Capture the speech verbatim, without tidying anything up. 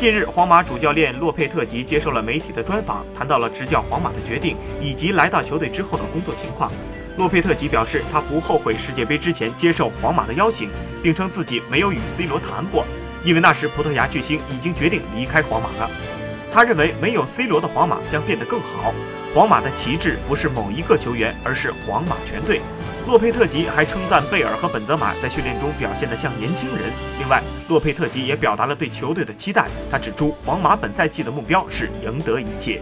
近日，皇马主教练洛佩特吉接受了媒体的专访，谈到了执教皇马的决定以及来到球队之后的工作情况。洛佩特吉表示，他不后悔世界杯之前接受皇马的邀请，并称自己没有与 C 罗谈过，因为那时葡萄牙巨星已经决定离开皇马了。他认为，没有 C 罗的皇马将变得更好。皇马的旗帜不是某一个球员，而是皇马全队。 洛佩特吉还称赞贝尔和本泽马在训练中表现得像年轻人。另外，洛佩特吉也表达了对球队的期待。他指出，皇马本赛季的目标是赢得一切。